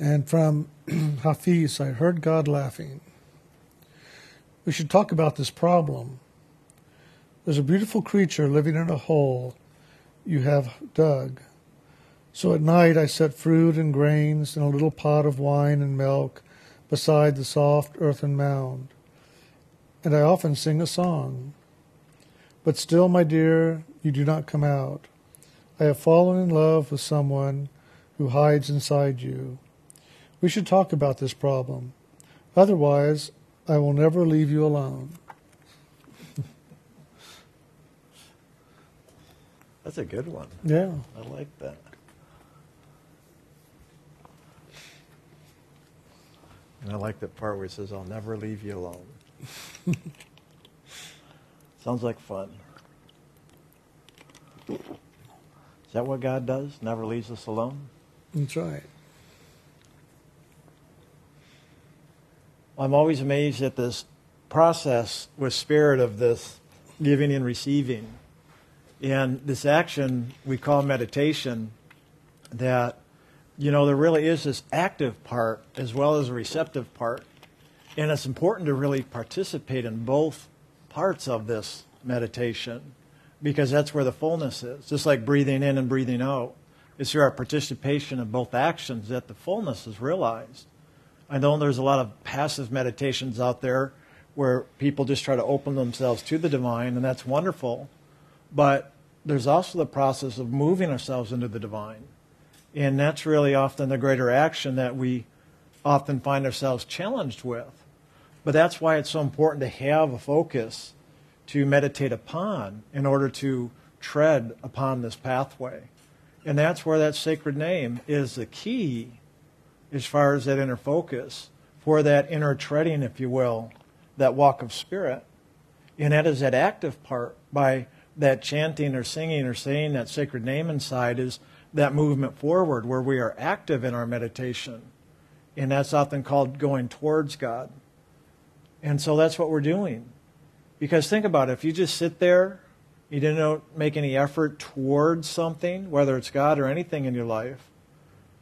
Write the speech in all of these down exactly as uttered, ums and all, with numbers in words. And from Hafiz, I heard God laughing. We should talk about this problem. There's a beautiful creature living in a hole you have dug. So at night I set fruit and grains and a little pot of wine and milk beside the soft earthen mound. And I often sing a song. But still, my dear, you do not come out. I have fallen in love with someone who hides inside you. We should talk about this problem. Otherwise, I will never leave you alone. That's a good one. Yeah. I like that. And I like that part where it says, I'll never leave you alone. Sounds like fun. Is that what God does? Never leaves us alone? That's right. I'm always amazed at this process with spirit of this giving and receiving. And this action we call meditation, that, you know, there really is this active part as well as a receptive part. And it's important to really participate in both parts of this meditation, because that's where the fullness is. Just like breathing in and breathing out, it's through our participation in both actions that the fullness is realized. I know there's a lot of passive meditations out there where people just try to open themselves to the divine, and that's wonderful. But there's also the process of moving ourselves into the divine. And that's really often the greater action that we often find ourselves challenged with. But that's why it's so important to have a focus to meditate upon in order to tread upon this pathway. And that's where that sacred name is the key as far as that inner focus, for that inner treading, if you will, that walk of spirit. And that is that active part, by that chanting or singing or saying that sacred name inside, is that movement forward where we are active in our meditation. And that's often called going towards God. And so that's what we're doing. Because think about it, if you just sit there, you didn't make any effort towards something, whether it's God or anything in your life,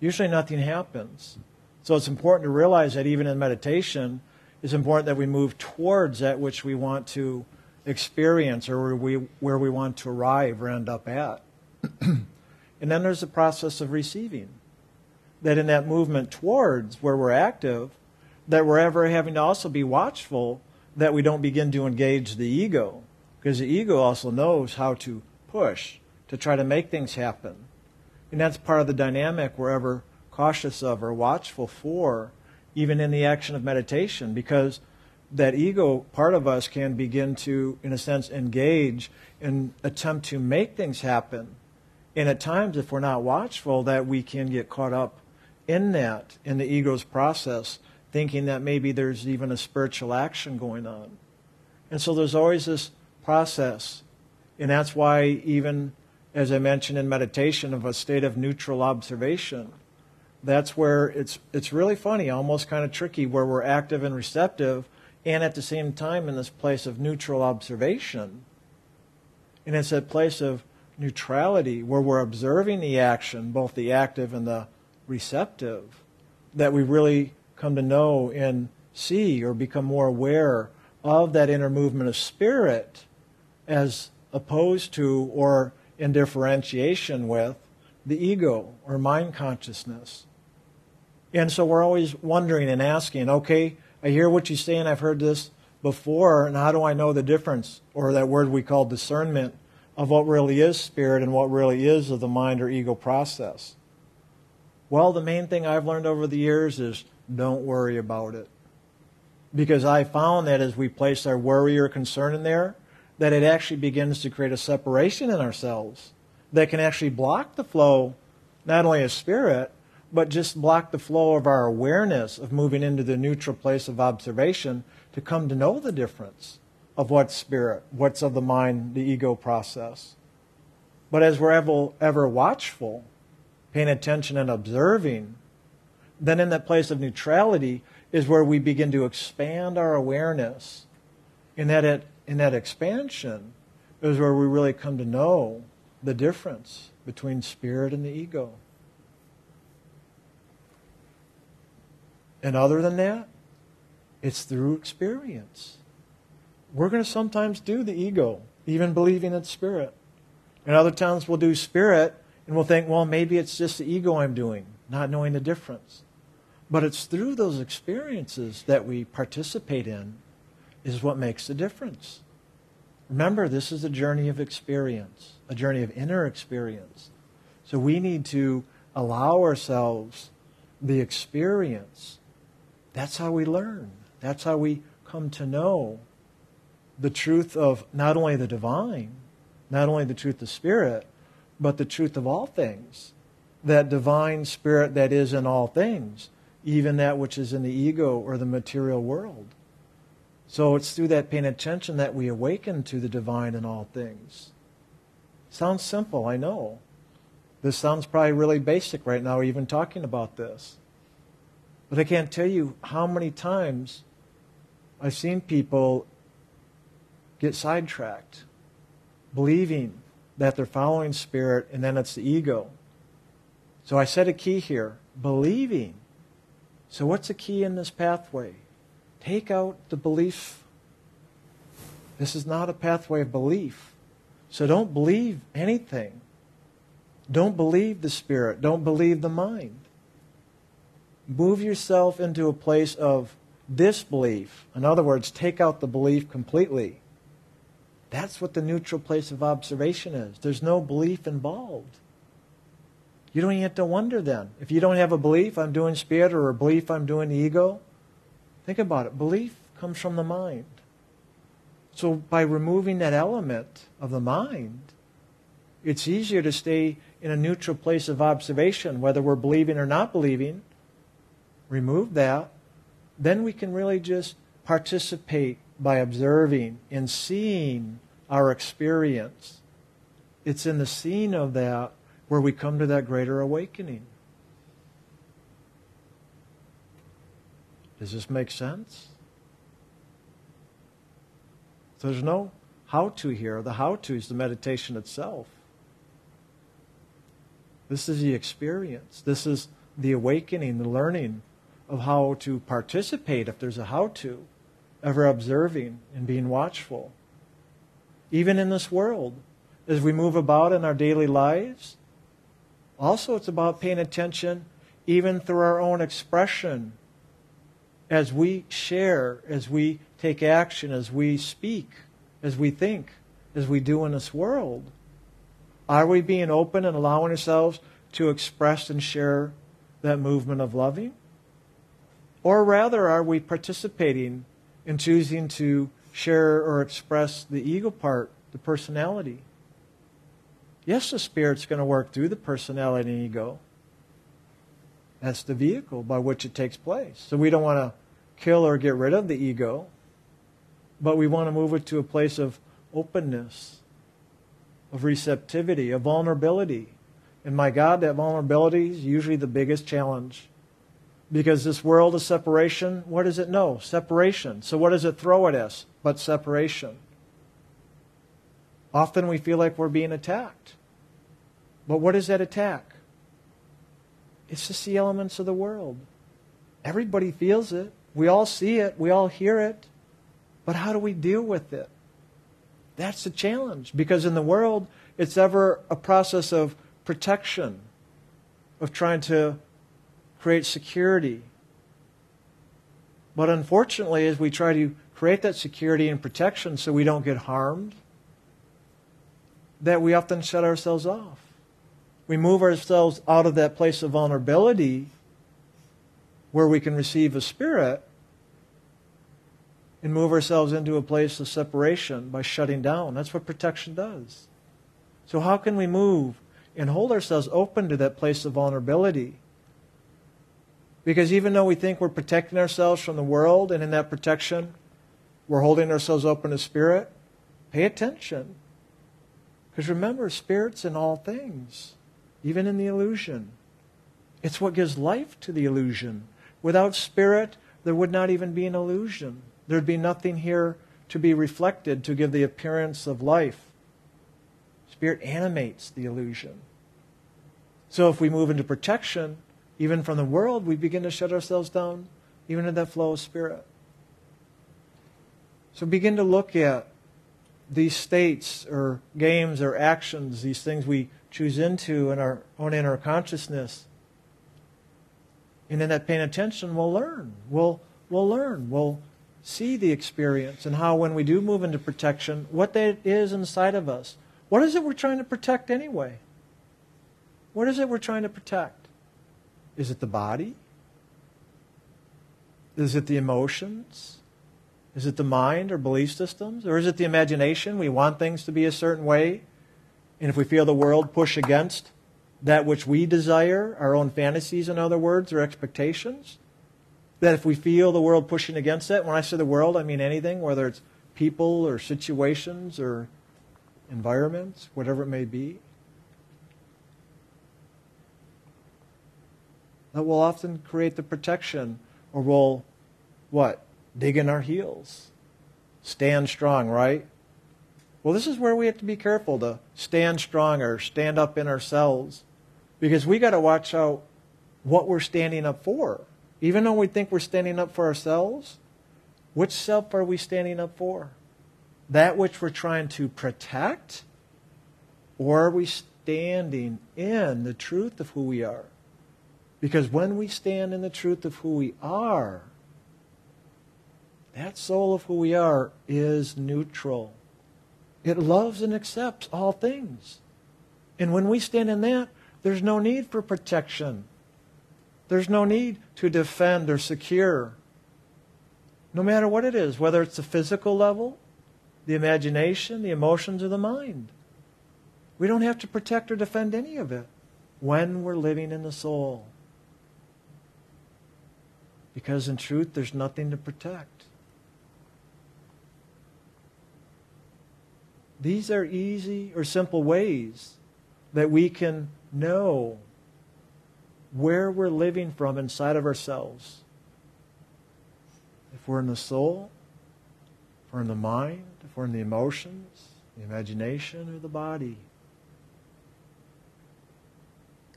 usually nothing happens. So it's important to realize that even in meditation, it's important that we move towards that which we want to experience, or where we, where we want to arrive or end up at. And then there's the process of receiving. That in that movement towards where we're active, that we're ever having to also be watchful that we don't begin to engage the ego, because the ego also knows how to push, to try to make things happen. And that's part of the dynamic we're ever cautious of or watchful for, even in the action of meditation, because that ego part of us can begin to, in a sense, engage and attempt to make things happen. And at times, if we're not watchful, that we can get caught up in that, in the ego's process, thinking that maybe there's even a spiritual action going on. And so there's always this process. And that's why, even as I mentioned in meditation, of a state of neutral observation, that's where it's, it's really funny, almost kind of tricky, where we're active and receptive, and at the same time in this place of neutral observation. And it's that place of neutrality where we're observing the action, both the active and the receptive, that we really come to know and see, or become more aware of that inner movement of spirit, as opposed to or in differentiation with the ego or mind consciousness. And so we're always wondering and asking, okay, I hear what you say and I've heard this before, and how do I know the difference, or that word we call discernment, of what really is spirit and what really is of the mind or ego process? Well, the main thing I've learned over the years is don't worry about it. Because I found that as we place our worry or concern in there, that it actually begins to create a separation in ourselves that can actually block the flow, not only of spirit, but just block the flow of our awareness of moving into the neutral place of observation to come to know the difference of what's spirit, what's of the mind, the ego process. But as we're ever, ever watchful, paying attention and observing, then in that place of neutrality is where we begin to expand our awareness. In that, it, in that expansion is where we really come to know the difference between spirit and the ego. And other than that, it's through experience. We're going to sometimes do the ego, even believing it's spirit. And other times we'll do spirit and we'll think, well, maybe it's just the ego I'm doing, not knowing the difference. But it's through those experiences that we participate in is what makes the difference. Remember, this is a journey of experience, a journey of inner experience. So we need to allow ourselves the experience. That's how we learn. That's how we come to know the truth of not only the divine, not only the truth of spirit, but the truth of all things. That divine spirit that is in all things, even that which is in the ego or the material world. So it's through that paying attention that we awaken to the divine in all things. Sounds simple, I know. This sounds probably really basic right now, even talking about this. But I can't tell you how many times I've seen people get sidetracked, believing that they're following spirit and then it's the ego. So I set a key here, believing. So what's the key in this pathway? Take out the belief. This is not a pathway of belief. So don't believe anything. Don't believe the spirit. Don't believe the mind. Move yourself into a place of disbelief. In other words, take out the belief completely. That's what the neutral place of observation is. There's no belief involved. You don't even have to wonder then. If you don't have a belief, I'm doing spirit, or a belief, I'm doing the ego. Think about it. Belief comes from the mind. So by removing that element of the mind, it's easier to stay in a neutral place of observation, whether we're believing or not believing. Remove that. Then we can really just participate by observing and seeing our experience. It's in the seeing of that where we come to that greater awakening. Does this make sense? So there's no how-to here. The how-to is the meditation itself. This is the experience. This is the awakening, the learning of how to participate if there's a how-to, ever observing and being watchful. Even in this world, as we move about in our daily lives, also it's about paying attention even through our own expression. As we share, as we take action, as we speak, as we think, as we do in this world, are we being open and allowing ourselves to express and share that movement of loving? Or rather, are we participating and choosing to share or express the ego part, the personality? Yes, the spirit's going to work through the personality and ego. That's the vehicle by which it takes place. So we don't want to kill or get rid of the ego, but we want to move it to a place of openness, of receptivity, of vulnerability. And my God, that vulnerability is usually the biggest challenge. Because this world of separation, what does it know? Separation. So what does it throw at us but separation? Often we feel like we're being attacked. But what is that attack? It's just the elements of the world. Everybody feels it. We all see it. We all hear it. But how do we deal with it? That's the challenge. Because in the world, it's ever a process of protection, of trying to create security. But unfortunately, as we try to create that security and protection so we don't get harmed, that we often shut ourselves off. We move ourselves out of that place of vulnerability where we can receive a spirit and move ourselves into a place of separation by shutting down. That's what protection does. So how can we move and hold ourselves open to that place of vulnerability? Because even though we think we're protecting ourselves from the world and in that protection we're holding ourselves open to spirit, pay attention. Because remember, spirit's in all things. Even in the illusion. It's what gives life to the illusion. Without spirit, there would not even be an illusion. There'd be nothing here to be reflected to give the appearance of life. Spirit animates the illusion. So if we move into protection, even from the world, we begin to shut ourselves down even in that flow of spirit. So begin to look at these states or games or actions, these things we choose into in our own inner consciousness. And in that paying attention, we'll learn. We'll, we'll learn. We'll see the experience and how when we do move into protection, what that is inside of us. What is it we're trying to protect anyway? What is it we're trying to protect? Is it the body? Is it the emotions? Is it the mind or belief systems? Or is it the imagination? We want things to be a certain way. And if we feel the world push against that which we desire, our own fantasies, in other words, or expectations, that if we feel the world pushing against that, when I say the world, I mean anything, whether it's people or situations or environments, whatever it may be, that will often create the protection, or we'll, what? Dig in our heels. Stand strong, right? Well, this is where we have to be careful to stand stronger, stand up in ourselves, because we got to watch out what we're standing up for. Even though we think we're standing up for ourselves, which self are we standing up for? That which we're trying to protect? Or are we standing in the truth of who we are? Because when we stand in the truth of who we are, that soul of who we are is neutral. It loves and accepts all things. And when we stand in that, there's no need for protection. There's no need to defend or secure. No matter what it is, whether it's the physical level, the imagination, the emotions, or the mind. We don't have to protect or defend any of it when we're living in the soul. Because in truth, there's nothing to protect. These are easy or simple ways that we can know where we're living from inside of ourselves. If we're in the soul, if we're in the mind, if we're in the emotions, the imagination, or the body.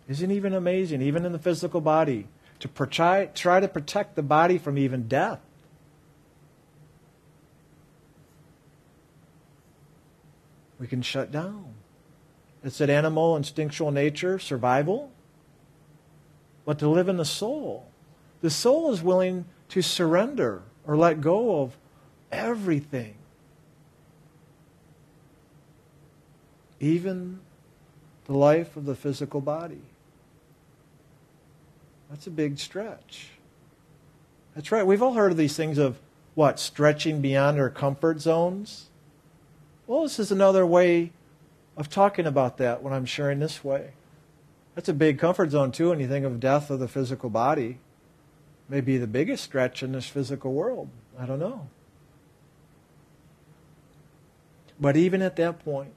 Isn't it even amazing, even in the physical body, to try, try to protect the body from even death? We can shut down. It's that animal, instinctual nature, survival. But to live in the soul, the soul is willing to surrender or let go of everything. Even the life of the physical body. That's a big stretch. That's right. We've all heard of these things of, what, stretching beyond our comfort zones. Well, this is another way of talking about that when I'm sharing this way. That's a big comfort zone too when you think of death of the physical body. Maybe the biggest stretch in this physical world. I don't know. But even at that point,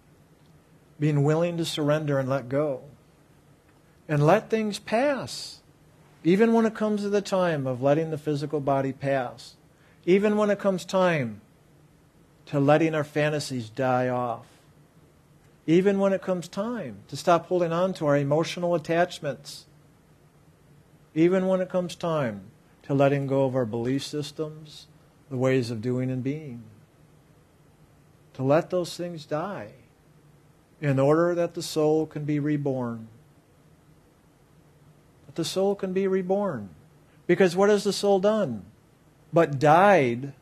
being willing to surrender and let go. And let things pass. Even when it comes to the time of letting the physical body pass. Even when it comes time to letting our fantasies die off. Even when it comes time to stop holding on to our emotional attachments. Even when it comes time to letting go of our belief systems, the ways of doing and being. To let those things die in order that the soul can be reborn. That the soul can be reborn. Because what has the soul done? But died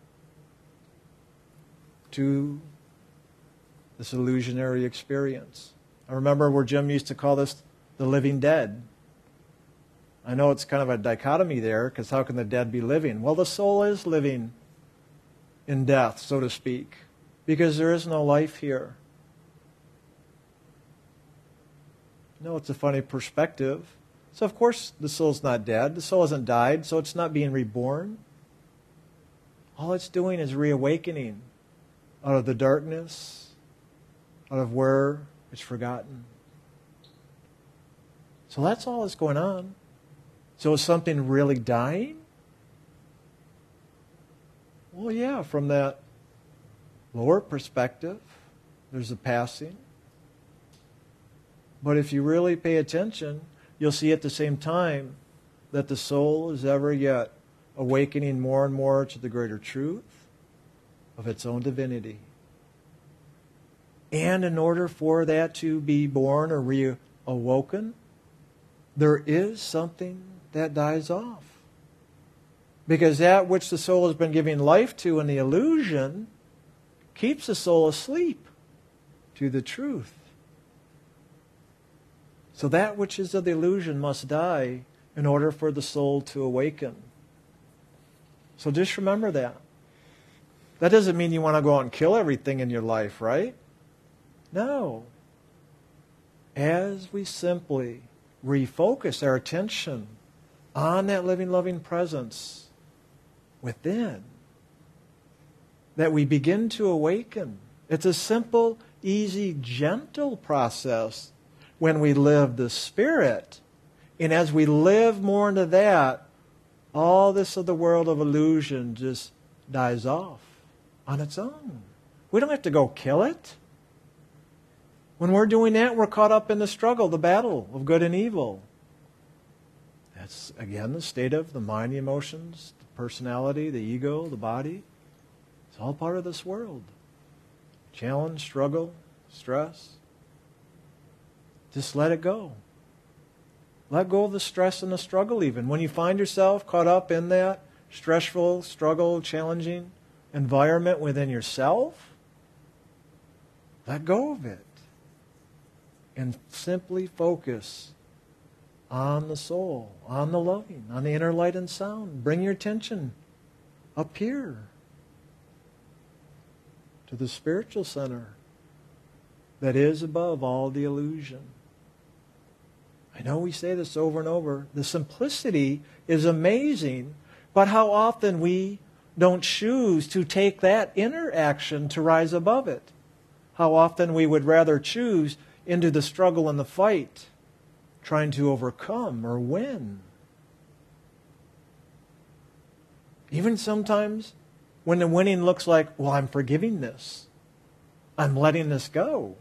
to this illusionary experience. I remember where Jim used to call this the living dead. I know it's kind of a dichotomy there, because how can the dead be living? Well, the soul is living in death, so to speak, because there is no life here. No, it's a funny perspective. So of course the soul's not dead. The soul hasn't died, so it's not being reborn. All it's doing is reawakening out of the darkness, out of where it's forgotten. So that's all that's going on. So is something really dying? Well, yeah, from that lower perspective, there's a passing. But if you really pay attention, you'll see at the same time that the soul is ever yet awakening more and more to the greater truth of its own divinity. And in order for that to be born or reawoken, there is something that dies off. Because that which the soul has been giving life to in the illusion keeps the soul asleep to the truth. So that which is of the illusion must die in order for the soul to awaken. So just remember that. That doesn't mean you want to go out and kill everything in your life, right? No. As we simply refocus our attention on that living, loving presence within, that we begin to awaken. It's a simple, easy, gentle process when we live the Spirit. And as we live more into that, all this of the world of illusion just dies off on its own. We don't have to go kill it. When we're doing that, we're caught up in the struggle, the battle of good and evil. That's, again, the state of the mind, the emotions, the personality, the ego, the body. It's all part of this world. Challenge, struggle, stress. Just let it go. Let go of the stress and the struggle even. When you find yourself caught up in that stressful, struggle, challenging environment within yourself, let go of it and simply focus on the soul, on the loving, on the inner light and sound. Bring your attention up here to the spiritual center that is above all the illusion. I know we say this over and over. The simplicity is amazing, but how often we don't choose to take that inner action to rise above it. How often we would rather choose into the struggle and the fight, trying to overcome or win. Even sometimes when the winning looks like, well, I'm forgiving this. I'm letting this go.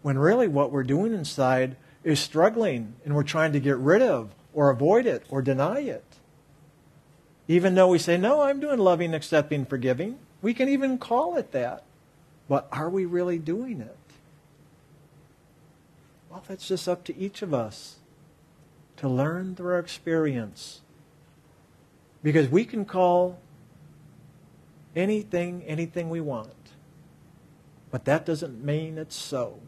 When really what we're doing inside is struggling and we're trying to get rid of or avoid it or deny it. Even though we say, no, I'm doing loving, accepting, forgiving. We can even call it that. But are we really doing it? Well, that's just up to each of us to learn through our experience. Because we can call anything, anything we want. But that doesn't mean it's so.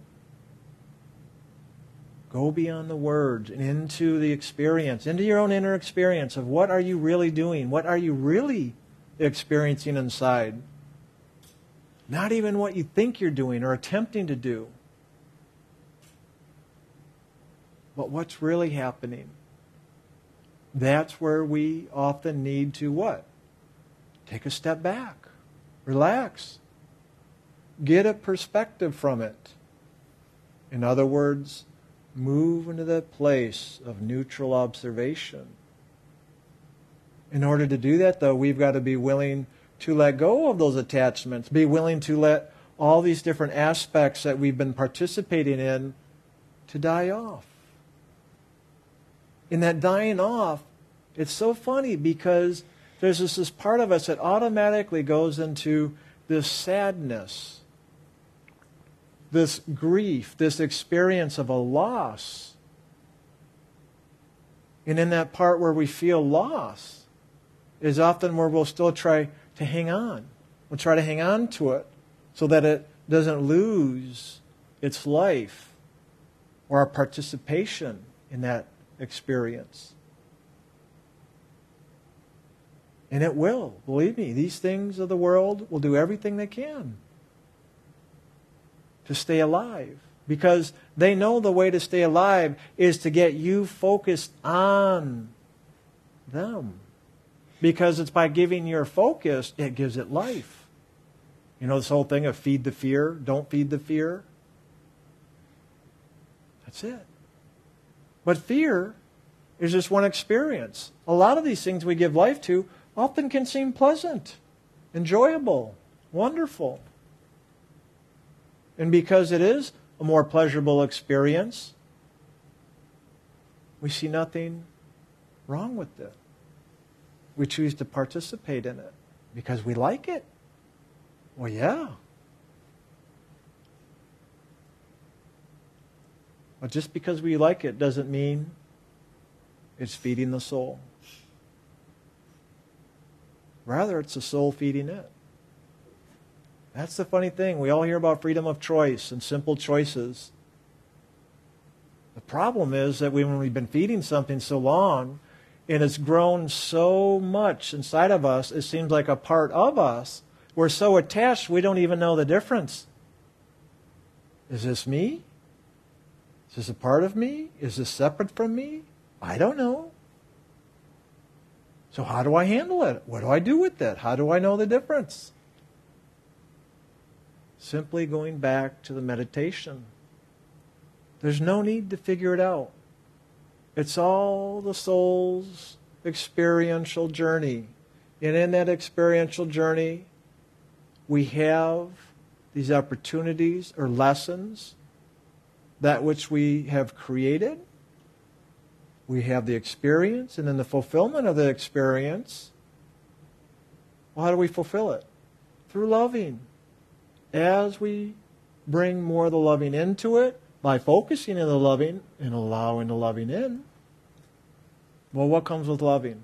Go beyond the words and into the experience, into your own inner experience of what are you really doing? What are you really experiencing inside? Not even what you think you're doing or attempting to do. But what's really happening? That's where we often need to what? Take a step back. Relax. Get a perspective from it. In other words, move into that place of neutral observation. In order to do that, though, we've got to be willing to let go of those attachments, be willing to let all these different aspects that we've been participating in to die off. In that dying off, it's so funny because there's this, this part of us that automatically goes into this sadness, this grief, this experience of a loss. And in that part where we feel loss is often where we'll still try to hang on. We'll try to hang on to it so that it doesn't lose its life or our participation in that experience. And it will, believe me, these things of the world will do everything they can to stay alive, because they know the way to stay alive is to get you focused on them, because it's by giving your focus, it gives it life. You know this whole thing of feed the fear, don't feed the fear. That's it. But fear is just one experience. A lot of these things we give life to often can seem pleasant, enjoyable, wonderful. And because it is a more pleasurable experience, we see nothing wrong with it. We choose to participate in it because we like it. Well, yeah. Well, just because we like it doesn't mean it's feeding the soul. Rather, it's the soul feeding it. That's the funny thing. We all hear about freedom of choice and simple choices. The problem is that when we've been feeding something so long, and it's grown so much inside of us, it seems like a part of us. We're so attached, we don't even know the difference. Is this me? Is this a part of me? Is this separate from me? I don't know. So how do I handle it? What do I do with it? How do I know the difference? Simply going back to the meditation. There's no need to figure it out. It's all the soul's experiential journey. And in that experiential journey, we have these opportunities or lessons, that which we have created. We have the experience, and then the fulfillment of the experience. Well, how do we fulfill it? Through loving. As we bring more of the loving into it, by focusing on the loving and allowing the loving in. Well, what comes with loving?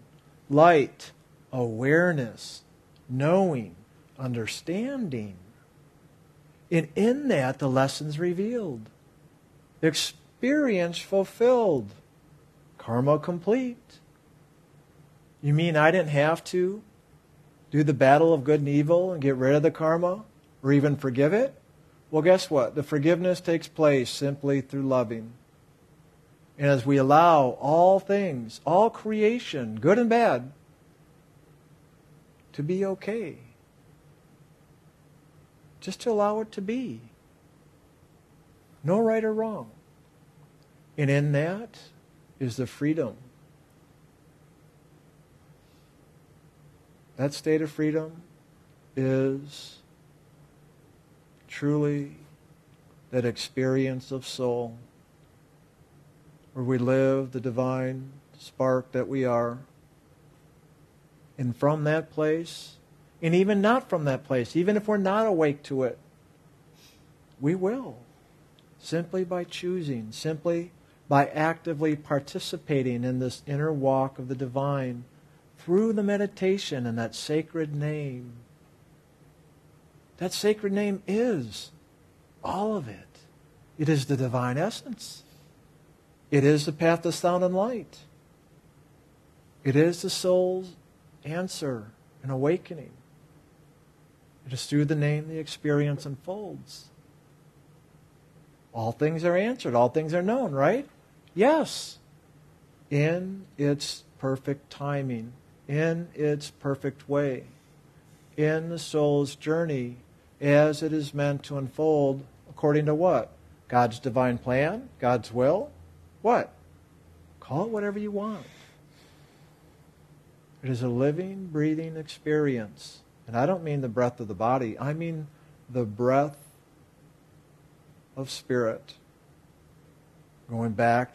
Light, awareness, knowing, understanding. And in that, the lessons revealed. Experience fulfilled. Karma complete. You mean I didn't have to do the battle of good and evil and get rid of the karma or even forgive it? Well, guess what? The forgiveness takes place simply through loving. And as we allow all things, all creation, good and bad, to be okay. Just to allow it to be. No right or wrong. And in that is the freedom. That state of freedom is truly that experience of soul, where we live the divine spark that we are. And from that place, and even not from that place, even if we're not awake to it, we will. Simply by choosing, simply by actively participating in this inner walk of the divine through the meditation and that sacred name. That sacred name is all of it. It is the divine essence. It is the path to sound and light. It is the soul's answer and awakening. It is through the name the experience unfolds. All things are answered. All things are known, right? Yes. In its perfect timing. In its perfect way. In the soul's journey as it is meant to unfold according to what? God's divine plan? God's will? What? Call it whatever you want. It is a living, breathing experience. And I don't mean the breath of the body. I mean the breath of spirit, going back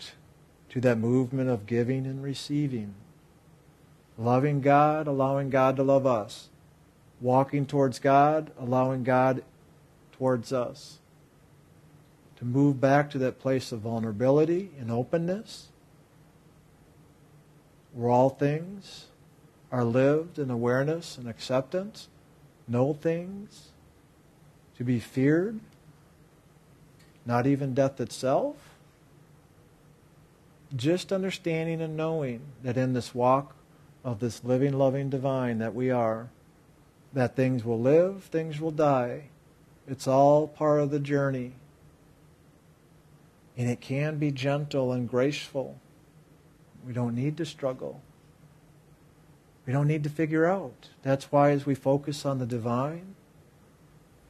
to that movement of giving and receiving, loving God, allowing God to love us, walking towards God, allowing God towards us, to move back to that place of vulnerability and openness, where all things are lived in awareness and acceptance, no things to be feared, not even death itself. Just understanding and knowing that in this walk of this living, loving divine that we are, that things will live, things will die. It's all part of the journey. And it can be gentle and graceful. We don't need to struggle. We don't need to figure out. That's why as we focus on the divine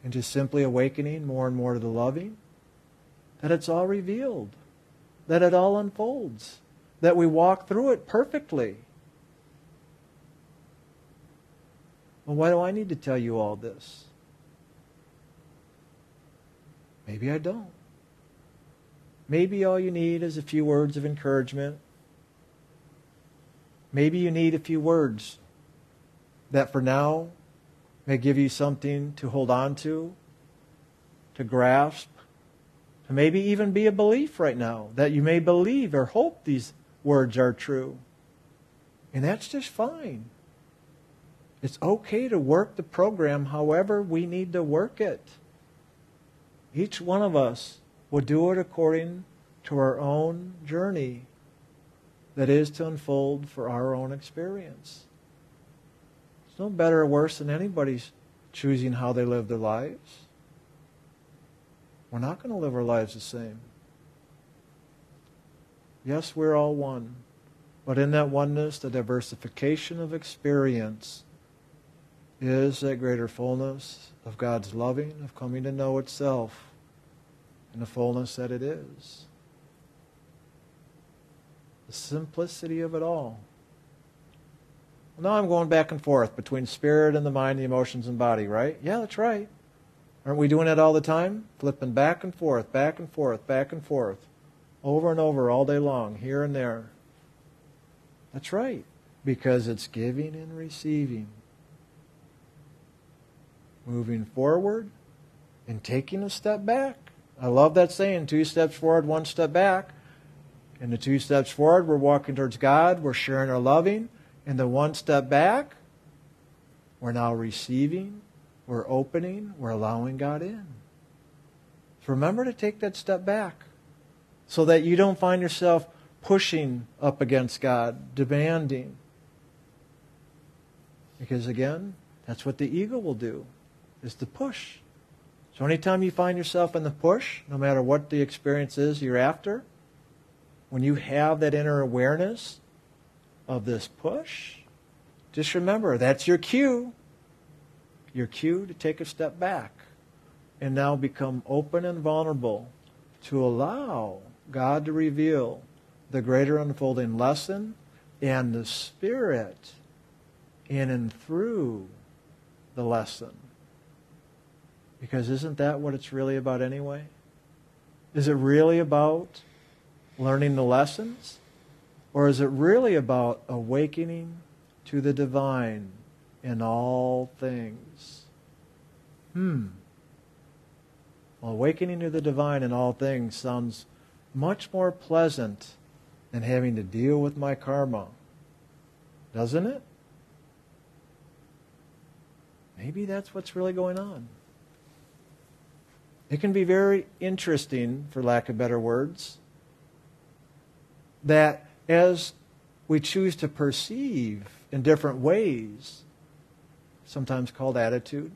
and just simply awakening more and more to the loving, that it's all revealed, that it all unfolds, that we walk through it perfectly. Well, why do I need to tell you all this? Maybe I don't. Maybe all you need is a few words of encouragement. Maybe you need a few words that for now may give you something to hold on to, to grasp, to maybe even be a belief right now, that you may believe or hope these words are true. And that's just fine. It's okay to work the program however we need to work it. Each one of us will do it according to our own journey that is to unfold for our own experience. It's no better or worse than anybody's choosing how they live their lives. We're not going to live our lives the same. Yes, we're all one, but in that oneness, the diversification of experience is that greater fullness of God's loving, of coming to know itself in the fullness that it is. The simplicity of it all. Well, now I'm going back and forth between spirit and the mind, the emotions and body, right? Yeah, that's right. Aren't we doing that all the time? Flipping back and forth, back and forth, back and forth, over and over all day long, here and there. That's right, because it's giving and receiving. Moving forward and taking a step back. I love that saying, two steps forward, one step back. And the two steps forward, we're walking towards God, we're sharing our loving. And the one step back, we're now receiving, we're opening, we're allowing God in. So remember to take that step back so that you don't find yourself pushing up against God, demanding. Because again, that's what the ego will do, is to push. So anytime you find yourself in the push, no matter what the experience is you're after, when you have that inner awareness of this push, just remember that's your cue. Your cue to take a step back and now become open and vulnerable to allow God to reveal the greater unfolding lesson and the spirit in and through the lesson. Because isn't that what it's really about anyway? Is it really about learning the lessons? Or is it really about awakening to the divine in all things? Hmm. Well, awakening to the divine in all things sounds much more pleasant than having to deal with my karma, doesn't it? Maybe that's what's really going on. It can be very interesting, for lack of better words, that as we choose to perceive in different ways, sometimes called attitude,